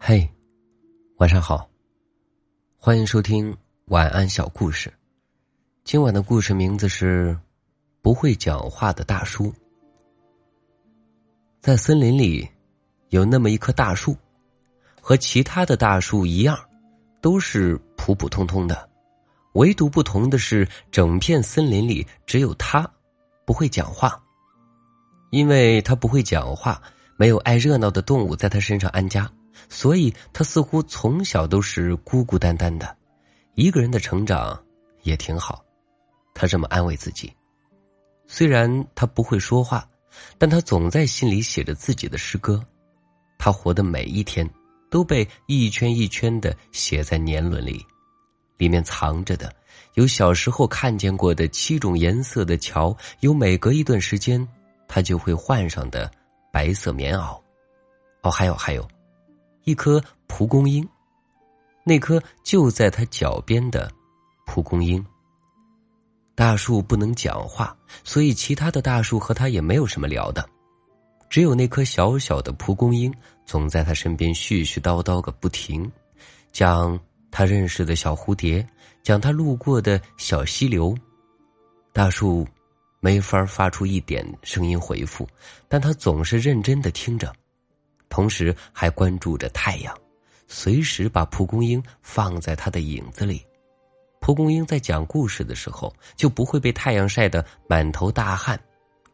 嘿，晚上好，欢迎收听晚安小故事。今晚的故事名字是不会讲话的大叔。在森林里有那么一棵大树，和其他的大树一样，都是普普通通的，唯独不同的是，整片森林里只有它不会讲话。因为它不会讲话，没有爱热闹的动物在它身上安家，所以他似乎从小都是孤孤单单的，一个人的成长也挺好，他这么安慰自己。虽然他不会说话，但他总在心里写着自己的诗歌，他活的每一天都被一圈一圈的写在年轮里，里面藏着的有小时候看见过的7种颜色的桥，有每隔一段时间他就会换上的白色棉袄，还有一颗蒲公英，那颗就在他脚边的蒲公英。大树不能讲话，所以其他的大树和他也没有什么聊的，只有那颗小小的蒲公英总在他身边絮絮叨叨个不停，讲他认识的小蝴蝶，讲他路过的小溪流。大树没法发出一点声音回复，但他总是认真的听着，同时还关注着太阳，随时把蒲公英放在它的影子里。蒲公英在讲故事的时候就不会被太阳晒得满头大汗，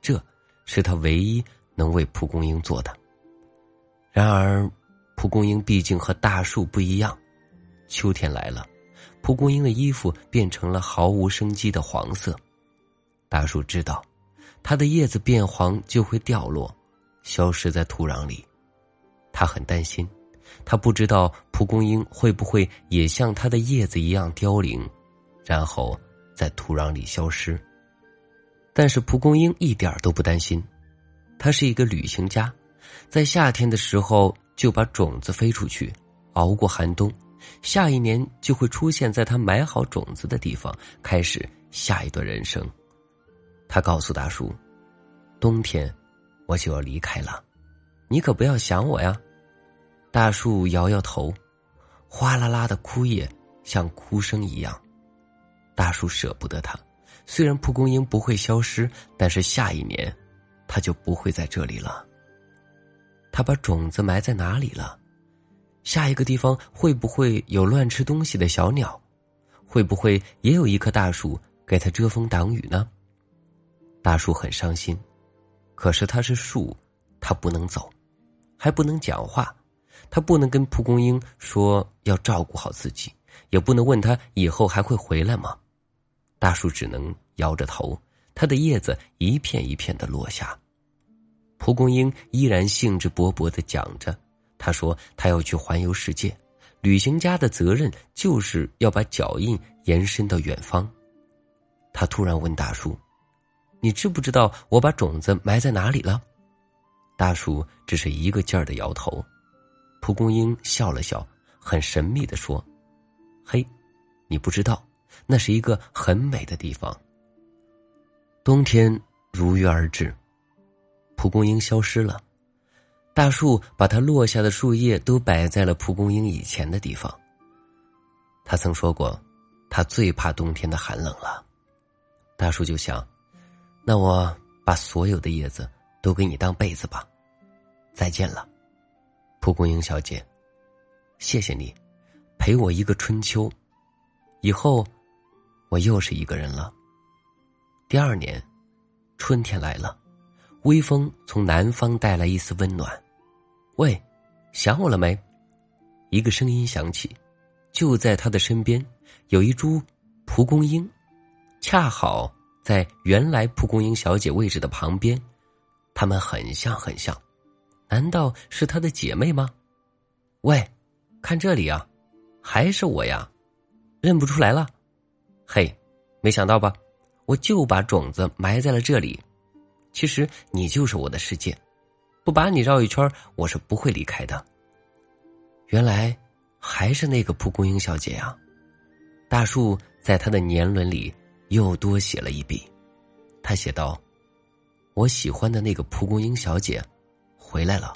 这是他唯一能为蒲公英做的。然而蒲公英毕竟和大树不一样，秋天来了，蒲公英的衣服变成了毫无生机的黄色。大树知道，它的叶子变黄就会掉落，消失在土壤里。他很担心，他不知道蒲公英会不会也像它的叶子一样凋零，然后在土壤里消失。但是蒲公英一点都不担心，他是一个旅行家，在夏天的时候就把种子飞出去，熬过寒冬，下一年就会出现在他埋好种子的地方，开始下一段人生。他告诉大树，冬天我就要离开了，你可不要想我呀。大树摇摇头，哗啦啦的枯叶像哭声一样。大树舍不得它，虽然蒲公英不会消失，但是下一年它就不会在这里了。它把种子埋在哪里了？下一个地方会不会有乱吃东西的小鸟？会不会也有一棵大树给它遮风挡雨呢？大树很伤心，可是它是树，它不能走，还不能讲话，他不能跟蒲公英说要照顾好自己，也不能问他以后还会回来吗？大树只能摇着头，它的叶子一片一片的落下。蒲公英依然兴致勃勃地讲着，他说他要去环游世界，旅行家的责任就是要把脚印延伸到远方。他突然问大树，你知不知道我把种子埋在哪里了？大树只是一个劲儿地摇头。蒲公英笑了笑，很神秘地说，嘿，你不知道，那是一个很美的地方。冬天如约而至，蒲公英消失了，大树把它落下的树叶都摆在了蒲公英以前的地方。他曾说过，他最怕冬天的寒冷了。大树就想，那我把所有的叶子都给你当被子吧，再见了，蒲公英小姐，谢谢你陪我一个春秋，以后我又是一个人了。第二年春天来了，微风从南方带来一丝温暖。喂，想我了没？一个声音响起，就在他的身边有一株蒲公英，恰好在原来蒲公英小姐位置的旁边，它们很像，难道是她的姐妹吗？喂，看这里啊，还是我呀，认不出来了？嘿，没想到吧，我就把种子埋在了这里。其实你就是我的世界，不把你绕一圈，我是不会离开的。原来还是那个蒲公英小姐啊！大树在她的年轮里又多写了一笔，他写道，我喜欢的那个蒲公英小姐回来了。